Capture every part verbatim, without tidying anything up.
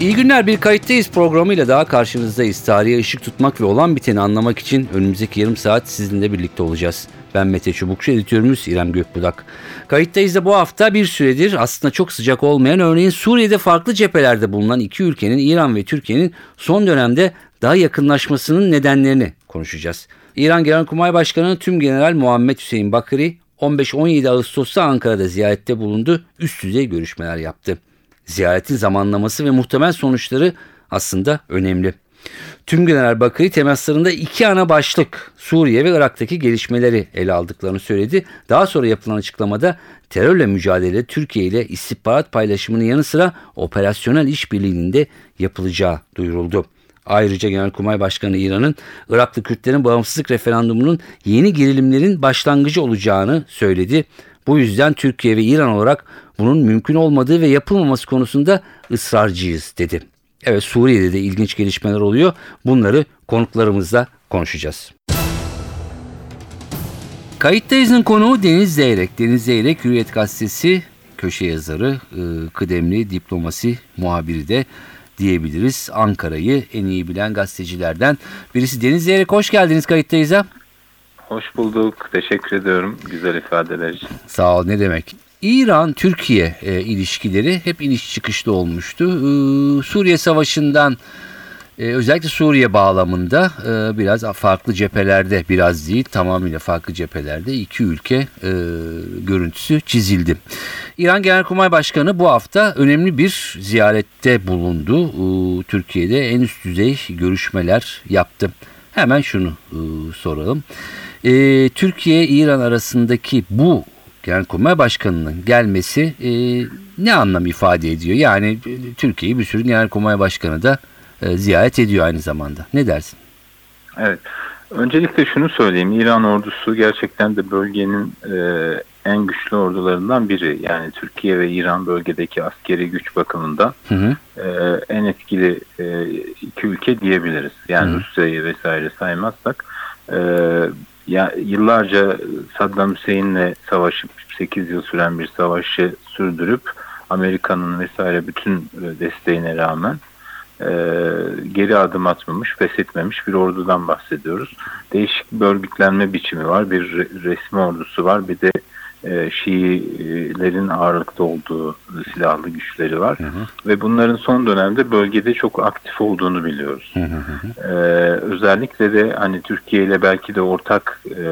İyi günler, bir Kayıttayız programıyla daha karşınızdayız. Tarihe ışık tutmak ve olan biteni anlamak için önümüzdeki yarım saat sizinle birlikte olacağız. Ben Mete Çubukçu, editörümüz İrem Gökbudak. Kayıttayız'da bu hafta bir süredir aslında çok sıcak olmayan, örneğin Suriye'de farklı cephelerde bulunan iki ülkenin, İran ve Türkiye'nin son dönemde daha yakınlaşmasının nedenlerini konuşacağız. İran Genelkurmay Başkanı Tüm General Muhammed Hüseyin Bakiri on beş on yedi Ağustos'ta Ankara'da ziyarette bulundu, üst düzey görüşmeler yaptı. Ziyaretin zamanlaması ve muhtemel sonuçları aslında önemli. Tümgeneral Bakiri temaslarında iki ana başlık, Suriye ve Irak'taki gelişmeleri ele aldıklarını söyledi. Daha sonra yapılan açıklamada terörle mücadele, Türkiye ile istihbarat paylaşımının yanı sıra operasyonel işbirliğinin de yapılacağı duyuruldu. Ayrıca Genelkurmay Başkanı İran'ın Iraklı Kürtlerin bağımsızlık referandumunun yeni gerilimlerin başlangıcı olacağını söyledi. Bu yüzden Türkiye ve İran olarak bunun mümkün olmadığı ve yapılmaması konusunda ısrarcıyız dedi. Evet, Suriye'de de ilginç gelişmeler oluyor. Bunları konuklarımızla konuşacağız. Kayıttayız'ın konuğu Deniz Zeyrek. Deniz Zeyrek, Hürriyet Gazetesi köşe yazarı, kıdemli diplomasi muhabiri de diyebiliriz. Ankara'yı en iyi bilen gazetecilerden birisi. Deniz Zeyrek, hoş geldiniz Kayıttayız'a. Hoş bulduk. Teşekkür ediyorum güzel ifadeler için. Sağ ol, ne demek. İran-Türkiye e, ilişkileri hep iniş çıkışlı olmuştu. Ee, Suriye Savaşı'ndan e, özellikle Suriye bağlamında e, biraz farklı cephelerde, biraz değil tamamıyla farklı cephelerde iki ülke e, görüntüsü çizildi. İran Genelkurmay Başkanı bu hafta önemli bir ziyarette bulundu. Ee, Türkiye'de en üst düzey görüşmeler yaptı. Hemen şunu e, soralım. E, Türkiye-İran arasındaki bu Genelkurmay Başkanı'nın gelmesi e, ne anlam ifade ediyor? Yani Türkiye'yi bir sürü Genelkurmay Başkanı da e, ziyaret ediyor aynı zamanda. Ne dersin? Evet. Öncelikle şunu söyleyeyim. İran ordusu gerçekten de bölgenin e, en güçlü ordularından biri. Yani Türkiye ve İran bölgedeki askeri güç bakımından hı hı. E, en etkili e, iki ülke diyebiliriz. Yani hı. Rusya'yı vesaire saymazsak. E, Ya, yıllarca Saddam Hüseyin'le savaşıp sekiz yıl süren bir savaşı sürdürüp Amerika'nın vesaire bütün desteğine rağmen e, geri adım atmamış, pes etmemiş bir ordudan bahsediyoruz. Değişik bir örgütlenme biçimi var, bir resmi ordusu var, bir de e, Şiilerin ağırlıkta olduğu silahlı güçleri var. Hı hı. Ve bunların son dönemde bölgede çok aktif olduğunu biliyoruz. Hı hı. E, özellikle de hani Türkiye ile belki de ortak e,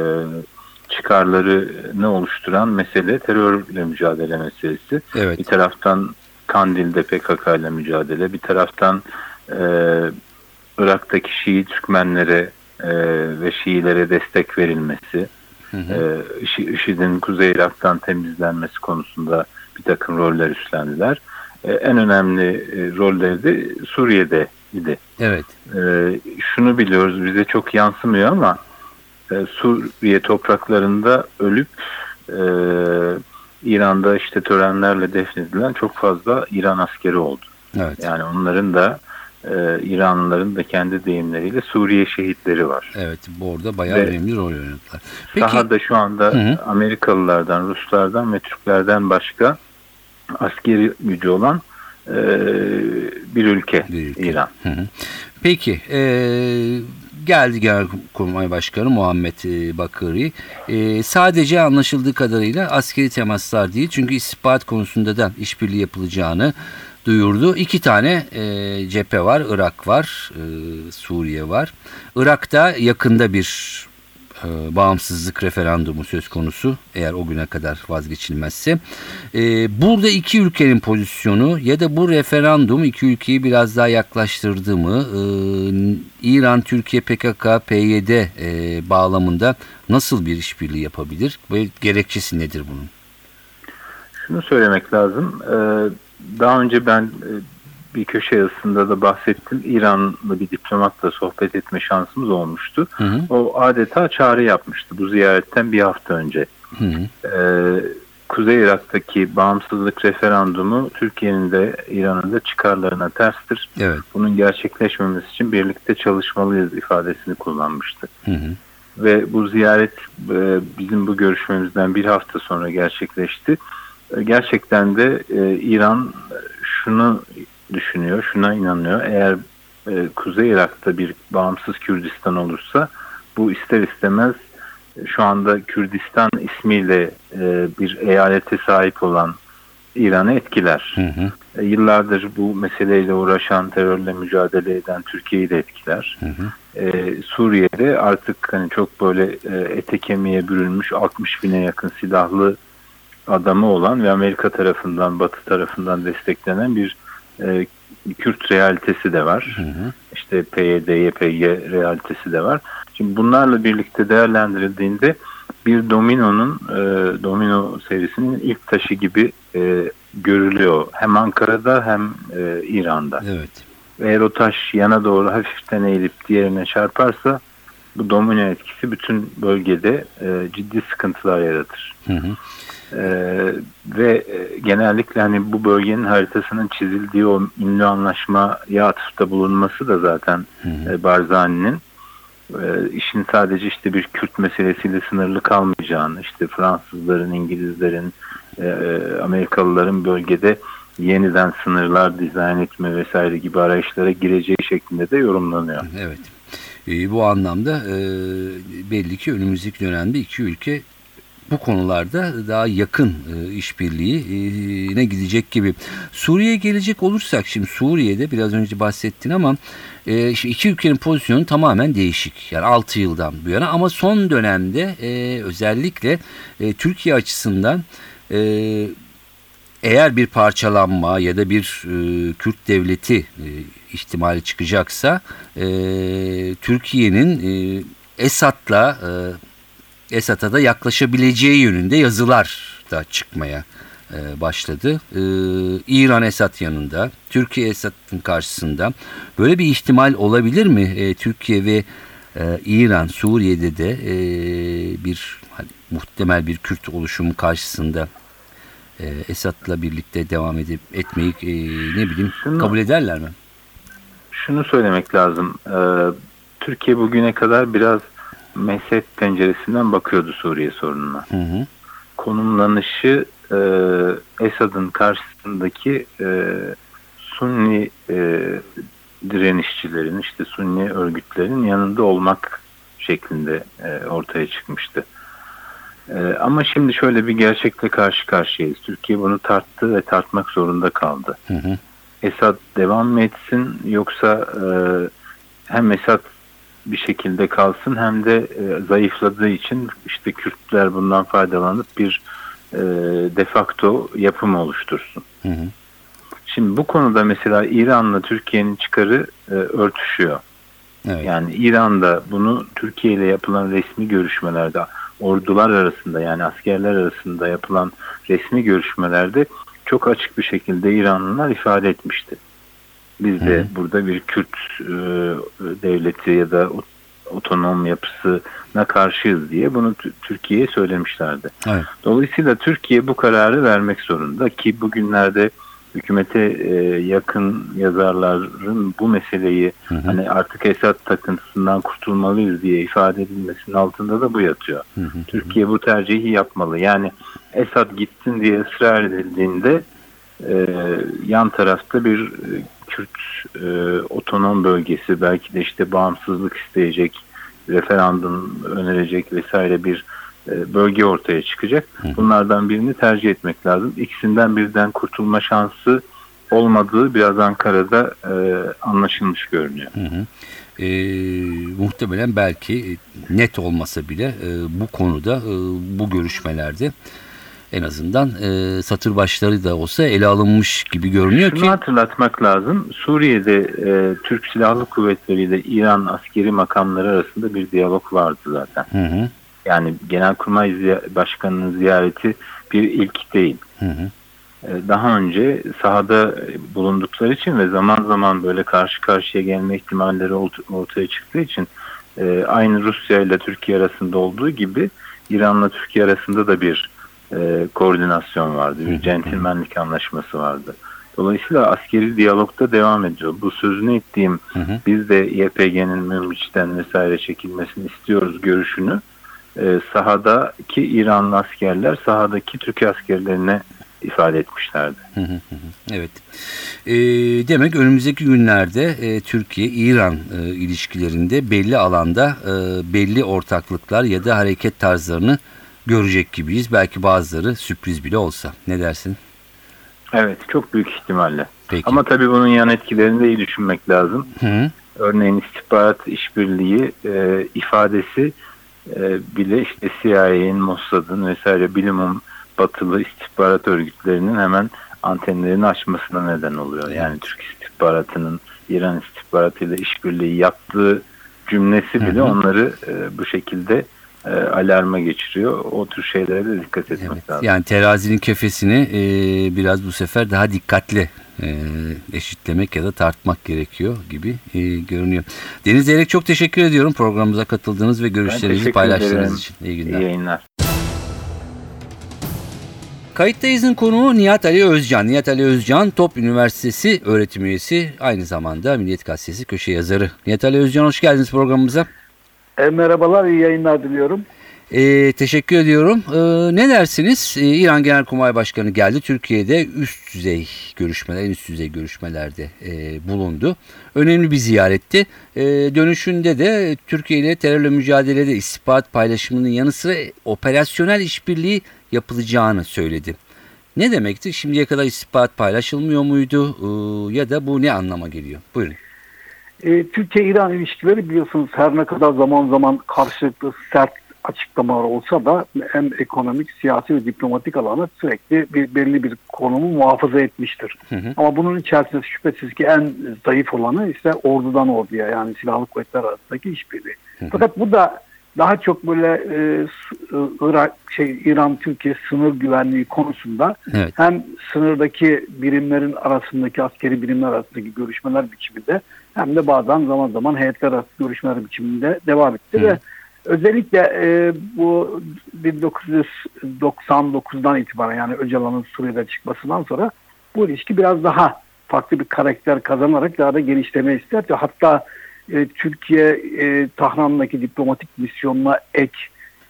çıkarlarını oluşturan mesele terörle mücadele meselesi. Evet. Bir taraftan Kandil'de P K K ile mücadele, bir taraftan e, Irak'taki Şii Türkmenlere e, ve Şiilere destek verilmesi. Hı hı. Ee, IŞİD'in Kuzey Irak'tan temizlenmesi konusunda bir takım roller üstlendiler. Ee, en önemli e, rolleri de Suriye'de idi. Evet. Ee, şunu biliyoruz, bize çok yansımıyor ama e, Suriye topraklarında ölüp e, İran'da işte törenlerle defnedilen çok fazla İran askeri oldu. Evet. Yani onların da e, İranlıların da kendi deyimleriyle Suriye şehitleri var. Evet, bu orada bayağı ve önemli rol oynadılar. Peki, sahada şu anda hı. Amerikalılardan, Ruslardan ve Türklerden başka askeri gücü olan e, bir, ülke, bir ülke İran. Hı hı. Peki e, geldi Genelkurmay Başkanı Muhammed Bakiri. E, sadece anlaşıldığı kadarıyla askeri temaslar değil, çünkü istihbarat konusunda da işbirliği yapılacağını duyurdu. İki tane e, cephe var. Irak var. E, Suriye var. Irak'ta yakında bir e, bağımsızlık referandumu söz konusu. Eğer o güne kadar vazgeçilmezse. E, burada iki ülkenin pozisyonu ya da bu referandum iki ülkeyi biraz daha yaklaştırdı mı? E, İran, Türkiye, P K K, P Y D e, bağlamında nasıl bir işbirliği yapabilir? Ve gerekçesi nedir bunun? Şunu söylemek lazım. Eee Daha önce ben bir köşe yazısında da bahsettim. İranlı bir diplomatla sohbet etme şansımız olmuştu. Hı hı. O adeta çağrı yapmıştı bu ziyaretten bir hafta önce. Hı hı. Ee, Kuzey Irak'taki bağımsızlık referandumu Türkiye'nin de İran'ın da çıkarlarına terstir. Evet. Bunun gerçekleşmemesi için birlikte çalışmalıyız ifadesini kullanmıştı. Hı hı. Ve bu ziyaret bizim bu görüşmemizden bir hafta sonra gerçekleşti. Gerçekten de İran şunu düşünüyor, şuna inanıyor. Eğer Kuzey Irak'ta bir bağımsız Kürdistan olursa bu ister istemez şu anda Kürdistan ismiyle bir eyalete sahip olan İran'ı etkiler. Hı hı. Yıllardır bu meseleyle uğraşan, terörle mücadele eden Türkiye'yi de etkiler. Hı hı. Ee, Suriye'de artık hani çok böyle ete kemiğe bürünmüş altmış bine yakın silahlı adamı olan ve Amerika tarafından, Batı tarafından desteklenen bir e, Kürt realitesi de var. Hı hı. İşte P Y D, Y P G realitesi de var. Şimdi bunlarla birlikte değerlendirildiğinde bir dominonun, e, domino serisinin ilk taşı gibi e, görülüyor. Hem Ankara'da hem e, İran'da. Evet. Eğer o taş yana doğru hafiften eğilip diğerine çarparsa bu domino etkisi bütün bölgede e, ciddi sıkıntılar yaratır. Hı hı. Ee, ve genellikle hani bu bölgenin haritasının çizildiği o ünlü anlaşmaya atıfta bulunması da zaten e, Barzani'nin e, işin sadece işte bir Kürt meselesiyle sınırlı kalmayacağını, işte Fransızların, İngilizlerin, e, Amerikalıların bölgede yeniden sınırlar dizayn etme vesaire gibi arayışlara gireceği şeklinde de yorumlanıyor. Evet. E, bu anlamda e, belli ki önümüzdeki dönemde iki ülke bu konularda daha yakın e, işbirliğine gidecek gibi. Suriye'ye gelecek olursak, şimdi Suriye'de biraz önce bahsettin ama e, şimdi iki ülkenin pozisyonu tamamen değişik. Yani altı yıldan bu yana, ama son dönemde e, özellikle e, Türkiye açısından e, eğer bir parçalanma ya da bir e, Kürt devleti e, ihtimali çıkacaksa e, Türkiye'nin e, Esad'la e, Esad'a da yaklaşabileceği yönünde yazılar da çıkmaya e, başladı. E, İran Esad yanında, Türkiye Esad'ın karşısında. Böyle bir ihtimal olabilir mi? E, Türkiye ve e, İran, Suriye'de de e, bir hani, muhtemel bir Kürt oluşumu karşısında e, Esad'la birlikte devam edip etmeyi e, ne bileyim şunu, kabul ederler mi? Şunu söylemek lazım. E, Türkiye bugüne kadar biraz Mesed penceresinden bakıyordu Suriye sorununa. Hı hı. Konumlanışı e, Esad'ın karşısındaki e, Sunni e, direnişçilerin, işte Sunni örgütlerin yanında olmak şeklinde e, ortaya çıkmıştı. E, ama şimdi şöyle bir gerçekle karşı karşıyayız. Türkiye bunu tarttı ve tartmak zorunda kaldı. Hı hı. Esad devam mı etsin, yoksa e, hem Esad bir şekilde kalsın hem de e, zayıfladığı için işte Kürtler bundan faydalanıp bir e, de facto yapım oluştursun. Hı hı. Şimdi bu konuda mesela İran'la Türkiye'nin çıkarı e, örtüşüyor. Evet. Yani İran'da bunu Türkiye ile yapılan resmi görüşmelerde, ordular arasında yani askerler arasında yapılan resmi görüşmelerde çok açık bir şekilde İranlılar ifade etmişti. Biz de Hı-hı. burada bir Kürt e, devleti ya da otonom yapısına karşıyız diye bunu t- Türkiye'ye söylemişlerdi. Evet. Dolayısıyla Türkiye bu kararı vermek zorunda ki bugünlerde hükümete e, yakın yazarların bu meseleyi Hı-hı. hani artık Esad takıntısından kurtulmalıyız diye ifade edilmesinin altında da bu yatıyor. Hı-hı. Türkiye bu tercihi yapmalı. Yani Esad gitsin diye ısrar edildiğinde e, yan tarafta bir e, Kürt e, otonom bölgesi, belki de işte bağımsızlık isteyecek, referandum önerecek vesaire bir e, bölge ortaya çıkacak. Bunlardan birini tercih etmek lazım. İkisinden birden kurtulma şansı olmadığı biraz Ankara'da e, anlaşılmış görünüyor. Hı hı. E, muhtemelen belki net olmasa bile e, bu konuda e, bu görüşmelerde en azından e, satır başları da olsa ele alınmış gibi görünüyor. Şunu ki... Şunu hatırlatmak lazım. Suriye'de e, Türk Silahlı Kuvvetleri ile İran askeri makamları arasında bir diyalog vardı zaten. Hı hı. Yani Genelkurmay Başkanı'nın ziyareti bir ilk değil. Hı hı. E, daha önce sahada bulundukları için ve zaman zaman böyle karşı karşıya gelme ihtimalleri ortaya çıktığı için e, aynı Rusya ile Türkiye arasında olduğu gibi İran'la Türkiye arasında da bir e, koordinasyon vardı, bir centilmenlik anlaşması vardı. Dolayısıyla askeri diyalogda devam ediyor. Bu sözünü ettiğim, hı hı, biz de Y P G'nin Münbiç'ten vesaire çekilmesini istiyoruz görüşünü e, sahadaki İranlı askerler sahadaki Türk askerlerine ifade etmişlerdi. Hı hı hı. Evet. E, demek önümüzdeki günlerde e, Türkiye-İran e, ilişkilerinde belli alanda e, belli ortaklıklar ya da hareket tarzlarını görecek gibiyiz. Belki bazıları sürpriz bile olsa. Ne dersin? Evet, çok büyük ihtimalle. Peki. Ama tabii bunun yan etkilerini de iyi düşünmek lazım. Hı. Örneğin istihbarat işbirliği e, ifadesi e, bile işte C I A'nin, Mossad'ın vesaire bilimum batılı istihbarat örgütlerinin hemen antenlerini açmasına neden oluyor. Yani Türk istihbaratının İran istihbaratıyla işbirliği yaptığı cümlesi bile, hı hı, onları e, bu şekilde e, alarma geçiriyor. O tür şeylere de dikkat etmek, evet, lazım. Yani terazinin kefesini e, biraz bu sefer daha dikkatli e, eşitlemek ya da tartmak gerekiyor gibi e, görünüyor. Deniz Zeyrek, çok teşekkür ediyorum programımıza katıldığınız ve görüşlerinizi paylaştığınız için. İyi günler. İyi yayınlar. Kayıttayız'ın konuğu Nihat Ali Özcan. Nihat Ali Özcan, Top Üniversitesi öğretim üyesi, aynı zamanda Milliyet Gazetesi köşe yazarı. Nihat Ali Özcan, hoş geldiniz programımıza. E, merhabalar, iyi yayınlar diliyorum. E, teşekkür ediyorum. E, ne dersiniz? E, İran Genelkurmay Başkanı geldi. Türkiye'de üst düzey görüşmeler, en üst düzey görüşmelerde e, bulundu. Önemli bir ziyaretti. E, dönüşünde de Türkiye ile terörle mücadelede istihbarat paylaşımının yanı sıra operasyonel işbirliği yapılacağını söyledi. Ne demekti? Şimdiye kadar istihbarat paylaşılmıyor muydu? E, ya da bu ne anlama geliyor? Buyurun. E, Türkiye-İran ilişkileri biliyorsunuz her ne kadar zaman zaman karşılıklı sert açıklamalar olsa da hem ekonomik, siyasi ve diplomatik alana sürekli bir, belli bir konumu muhafaza etmiştir. Hı hı. Ama bunun içerisinde şüphesiz ki en zayıf olanı işte ordudan orduya, yani silahlı kuvvetler arasındaki işbirliği. Fakat bu da daha çok böyle e, Irak, şey İran-Türkiye sınır güvenliği konusunda, evet, hem sınırdaki birimlerin arasındaki askeri birimler arasındaki görüşmeler biçiminde hem de bazen zaman zaman heyetler arası görüşmeler biçiminde devam etti, hı, ve özellikle e, bu bin dokuz yüz doksan dokuzdan itibaren, yani Öcalan'ın Suriye'den çıkmasından sonra bu ilişki biraz daha farklı bir karakter kazanarak daha da genişleme ister. Hatta e, Türkiye e, Tahran'daki diplomatik misyonuna ek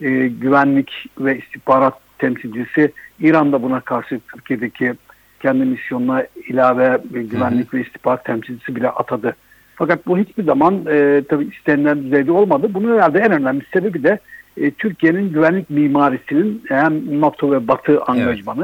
e, güvenlik ve istihbarat temsilcisi İran'da buna karşı Türkiye'deki kendi misyonuna ilave e, güvenlik, hı hı, ve istihbarat temsilcisi bile atadı. Fakat bu hiçbir zaman e, tabii istenilen düzeyde olmadı. Bunun herhalde en önemli sebebi de e, Türkiye'nin güvenlik mimarisinin hem NATO ve Batı angajmanı,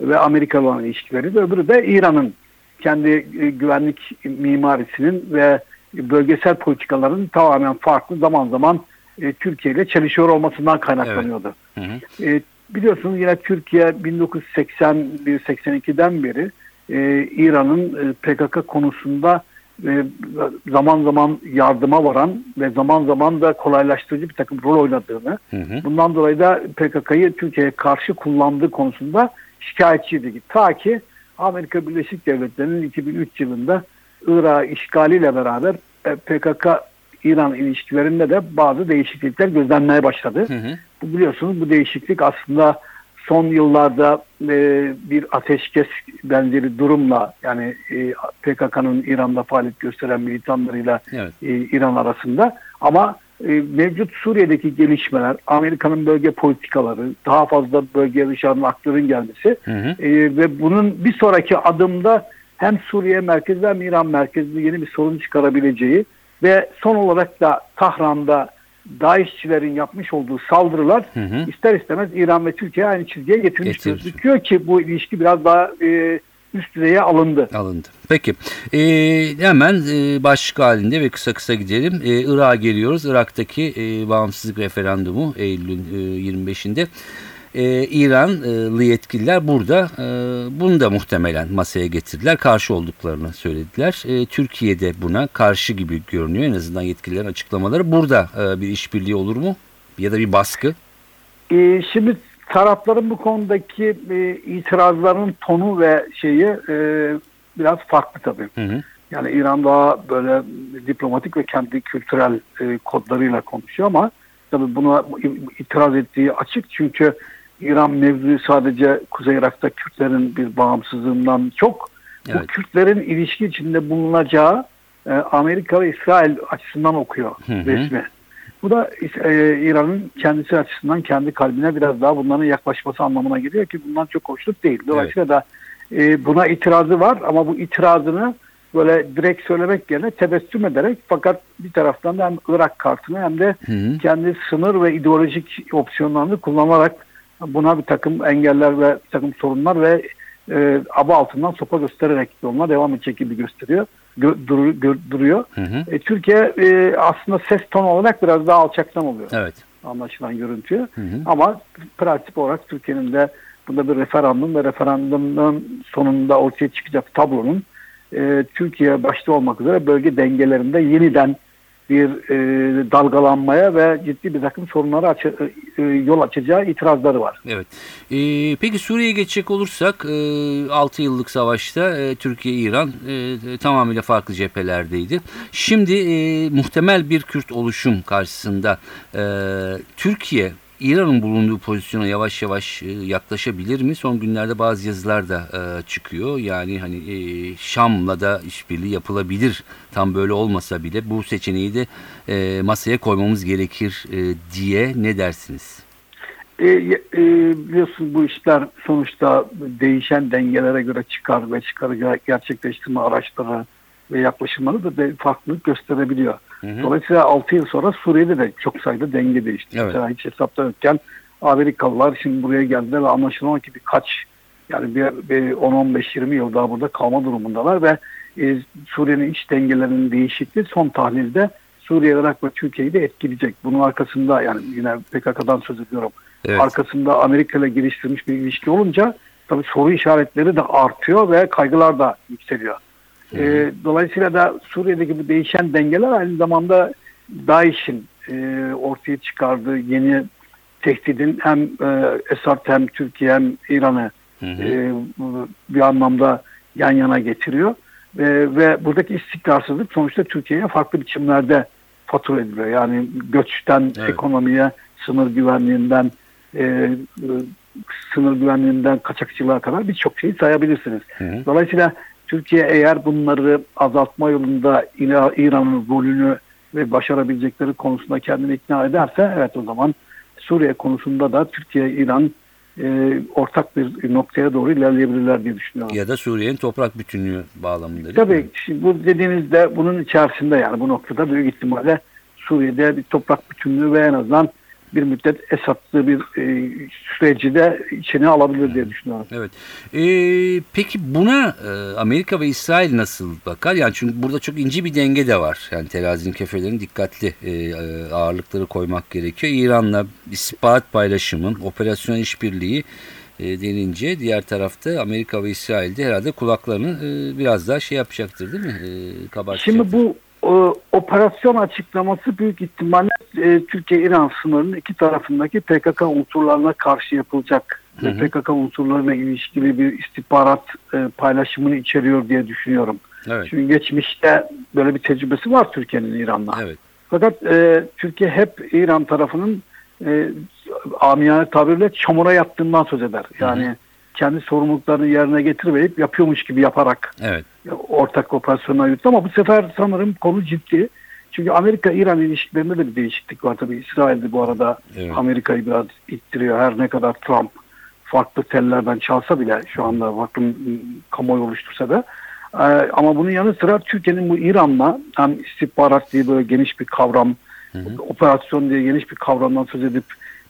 evet, ve Amerika olan ilişkileri de, öbürü de İran'ın kendi e, güvenlik mimarisinin ve bölgesel politikaların tamamen farklı, zaman zaman e, Türkiye ile çelişiyor olmasından kaynaklanıyordu. Evet. Hı hı. E, biliyorsunuz yine Türkiye bin dokuz yüz seksen bir seksen ikiden beri e, İran'ın e, P K K konusunda zaman zaman yardıma varan ve zaman zaman da kolaylaştırıcı bir takım rol oynadığını, hı hı, bundan dolayı da P K K'yı Türkiye'ye karşı kullandığı konusunda şikayetçiydi. Ta ki Amerika Birleşik Devletleri'nin iki bin üç yılında Irak işgaliyle beraber P K K-İran ilişkilerinde de bazı değişiklikler gözlenmeye başladı. Hı hı. Biliyorsunuz bu değişiklik aslında son yıllarda e, bir ateşkes benzeri durumla, yani e, P K K'nın İran'da faaliyet gösteren militanlarıyla, evet, e, İran arasında, ama e, mevcut Suriye'deki gelişmeler, Amerika'nın bölge politikaları, daha fazla bölgeye dışarıdan aktörün gelmesi, hı hı, E, ve bunun bir sonraki adımda hem Suriye merkezli hem İran merkezli yeni bir sorun çıkarabileceği ve son olarak da Tahran'da DAEŞ'çilerin yapmış olduğu saldırılar, hı hı, ister istemez İran ve Türkiye aynı çizgiye getirmiş gözüküyor ki bu ilişki biraz daha e, üst düzeye alındı. Alındı. Peki. E, hemen e, başlık halinde ve kısa kısa gidelim. E, Irak'a geliyoruz. Irak'taki e, bağımsızlık referandumu Eylül'ün e, yirmi beşinde. E, İranlı yetkililer burada e, bunu da muhtemelen masaya getirdiler. Karşı olduklarını söylediler. E, Türkiye'de buna karşı gibi görünüyor. En azından yetkililerin açıklamaları. Burada e, bir işbirliği olur mu? Ya da bir baskı? E, şimdi tarafların bu konudaki e, itirazlarının tonu ve şeyi e, biraz farklı tabii. Hı hı. Yani İran daha böyle diplomatik ve kendi kültürel e, kodlarıyla konuşuyor ama tabii buna itiraz ettiği açık, çünkü İran mevzuyu sadece Kuzey Irak'ta Kürtlerin bir bağımsızlığından çok, evet, bu Kürtlerin ilişki içinde bulunacağı e, Amerika ve İsrail açısından okuyor, hı hı, resmi. Bu da e, İran'ın kendisi açısından kendi kalbine biraz daha bunların yaklaşması anlamına geliyor ki bundan çok hoşnut değil. Dolayısıyla, evet, da e, buna itirazı var ama bu itirazını böyle direkt söylemek yerine tebessüm ederek, fakat bir taraftan da hem Irak kartını hem de, hı hı, kendi sınır ve ideolojik opsiyonlarını kullanarak buna bir takım engeller ve bir takım sorunlar ve e, aba altından sopa göstererek yoluna devam edecek gibi gösteriyor, gö- dur- gö- duruyor. Hı hı. E, Türkiye e, aslında ses tonu olarak biraz daha alçaktan oluyor. Evet. Anlaşılan görüntüyü. Hı hı. Ama pratik olarak Türkiye'nin de bunda bir referandum ve referandumun sonunda ortaya çıkacak tablonun e, Türkiye başta olmak üzere bölge dengelerinde yeniden bir e, dalgalanmaya ve ciddi bir takım sorunlara aç- e, yol açacağı itirazları var. Evet. E, peki Suriye'ye geçecek olursak e, altı yıllık savaşta e, Türkiye-İran e, tamamıyla farklı cephelerdeydi. Şimdi e, muhtemel bir Kürt oluşum karşısında e, Türkiye İran'ın bulunduğu pozisyona yavaş yavaş yaklaşabilir mi? Son günlerde bazı yazılar da çıkıyor. Yani hani Şam'la da işbirliği yapılabilir. Tam böyle olmasa bile bu seçeneği de masaya koymamız gerekir diye, ne dersiniz? E, e, biliyorsunuz bu işler sonuçta değişen dengelere göre çıkar ve çıkarı gerçekleştirme araçları ve yaklaşımları da de farklılık gösterebiliyor. Hı hı. Dolayısıyla altı yıl sonra Suriye'de de çok sayıda denge değişti. Evet. Mesela hiç hesapta yokken Amerikalılar şimdi buraya geldiler ve anlaşılan ki birkaç, yani bir, bir on on beş yirmi yıl daha burada kalma durumundalar ve e, Suriye'nin iç dengelerinin değişikliği son tahlilde Suriye, Irak ve Türkiye'yi de etkileyecek. Bunun arkasında, yani yine P K K'dan söz ediyorum, evet, arkasında Amerika ile geliştirilmiş bir ilişki olunca tabii soru işaretleri de artıyor ve kaygılar da yükseliyor. E, dolayısıyla da Suriye'deki bu değişen dengeler aynı zamanda DAEŞ'in e, ortaya çıkardığı yeni tehdidin hem e, Esad hem Türkiye hem İran'ı e, bir anlamda yan yana getiriyor. E, ve buradaki istikrarsızlık sonuçta Türkiye'ye farklı biçimlerde fatura ediliyor. Yani göçten, evet, ekonomiye, sınır güvenliğinden e, e, sınır güvenliğinden kaçakçılığa kadar birçok şeyi sayabilirsiniz. Hı hı. Dolayısıyla Türkiye eğer bunları azaltma yolunda İran'ın rolünü ve başarabilecekleri konusunda kendini ikna ederse, evet, o zaman Suriye konusunda da Türkiye-İran e, ortak bir noktaya doğru ilerleyebilirler diye düşünüyorum. Ya da Suriye'nin toprak bütünlüğü bağlamında. Tabii şimdi bu dediğinizde bunun içerisinde, yani bu noktada büyük ihtimalle Suriye'de bir toprak bütünlüğü ve en azından bir müddet Esad'lı bir e, süreci de içine alabilir diye düşünüyorum. Evet. Ee, peki buna e, Amerika ve İsrail nasıl bakar? Yani çünkü burada çok ince bir denge de var. Yani terazinin kefelerini dikkatli e, ağırlıkları koymak gerekiyor. İran'la ispat paylaşımın, operasyon işbirliği e, denince diğer tarafta Amerika ve İsrail de herhalde kulaklarını e, biraz daha şey yapacaktır, değil mi? E, kabartacaktır. Şimdi bu operasyon açıklaması büyük ihtimalle e, Türkiye-İran sınırının iki tarafındaki P K K unsurlarına karşı yapılacak. Hı hı. P K K unsurlarına ilişkili bir istihbarat e, paylaşımını içeriyor diye düşünüyorum. Evet. Çünkü geçmişte böyle bir tecrübesi var Türkiye'nin İran'la. Evet. Fakat e, Türkiye hep İran tarafının e, amiyane tabirle çamura yattığından söz eder. Yani, hı hı, kendi sorumluluklarını yerine getirmeyip yapıyormuş gibi yaparak, evet, ortak operasyonlar yürüttü. Ama bu sefer sanırım konu ciddi. Çünkü Amerika-İran ilişkilerinde de bir değişiklik var. Tabii İsrail de bu arada, evet, Amerika'yı biraz ittiriyor. Her ne kadar Trump farklı tellerden çalsa bile şu anda farklı kamuoyu oluştursa da. Ee, ama bunun yanı sıra Türkiye'nin bu İran'la hem istihbarat diye böyle geniş bir kavram, hı hı, operasyon diye geniş bir kavramdan söz edip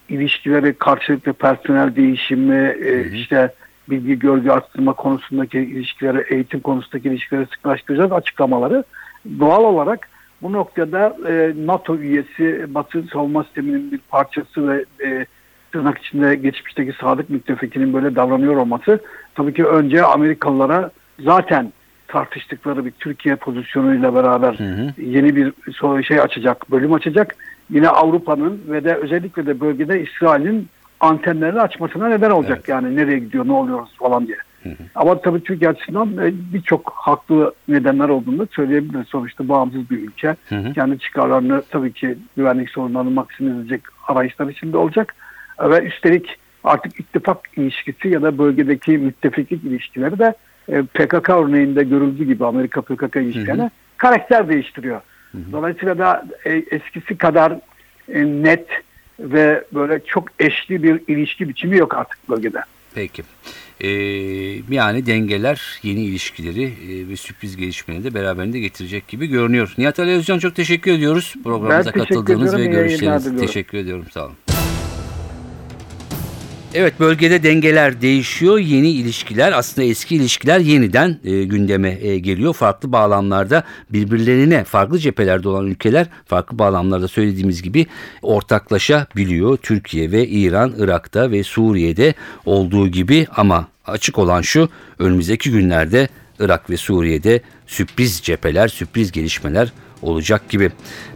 ilişkileri, karşılıklı personel değişimi, hı hı, işte bilgi görgü arttırma konusundaki ilişkileri, eğitim konusundaki ilişkileri sıklaştıracak açıklamaları doğal olarak bu noktada e, NATO üyesi, Batı savunma sisteminin bir parçası ve e, tırnak içinde geçmişteki sadık müttefikinin böyle davranıyor olması tabii ki önce Amerikalılara zaten tartıştıkları bir Türkiye pozisyonuyla beraber, hı hı, yeni bir şey açacak, bölüm açacak. Yine Avrupa'nın ve de özellikle de bölgede İsrail'in antenlerini açmasına neden olacak. Evet. Yani nereye gidiyor, ne oluyoruz falan diye. Hı hı. Ama tabii Türkiye açısından birçok haklı nedenler olduğunu da söyleyebiliriz. Sonuçta bağımsız bir ülke. Hı hı. Kendi çıkarlarını, tabii ki güvenlik sorunlarını maksimum edecek arayışlar içinde olacak. Ve üstelik artık ittifak ilişkisi ya da bölgedeki müttefiklik ilişkileri de P K K örneğinde görüldüğü gibi Amerika P K K ilişkilerine karakter değiştiriyor. Hı hı. Dolayısıyla da eskisi kadar net ve böyle çok eşli bir ilişki biçimi yok artık bölgede. Peki. Ee, yani dengeler yeni ilişkileri e, ve sürpriz gelişmeleri de beraberinde getirecek gibi görünüyor. Nihat Ali Özcan, çok teşekkür ediyoruz programımıza katıldığınız ve görüşleriniz. Teşekkür ediyorum. Sağ olun. Evet, bölgede dengeler değişiyor. Yeni ilişkiler, aslında eski ilişkiler yeniden e, gündeme e, geliyor. Farklı bağlamlarda birbirlerine, farklı cephelerde olan ülkeler farklı bağlamlarda söylediğimiz gibi ortaklaşabiliyor. Türkiye ve İran, Irak'ta ve Suriye'de olduğu gibi, ama açık olan şu: önümüzdeki günlerde Irak ve Suriye'de sürpriz cepheler, sürpriz gelişmeler olacak gibi.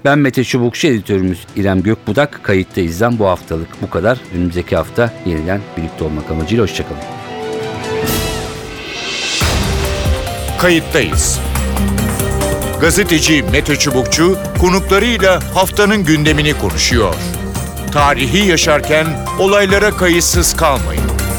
Ben Mete Çubukçu, editörümüz İrem Gökbudak. Kayıttayız'dan bu haftalık bu kadar. Önümüzdeki hafta yeniden birlikte olmak amacıyla hoşçakalın. Kayıttayız. Gazeteci Mete Çubukçu konuklarıyla haftanın gündemini konuşuyor. Tarihi yaşarken olaylara kayıtsız kalmayın.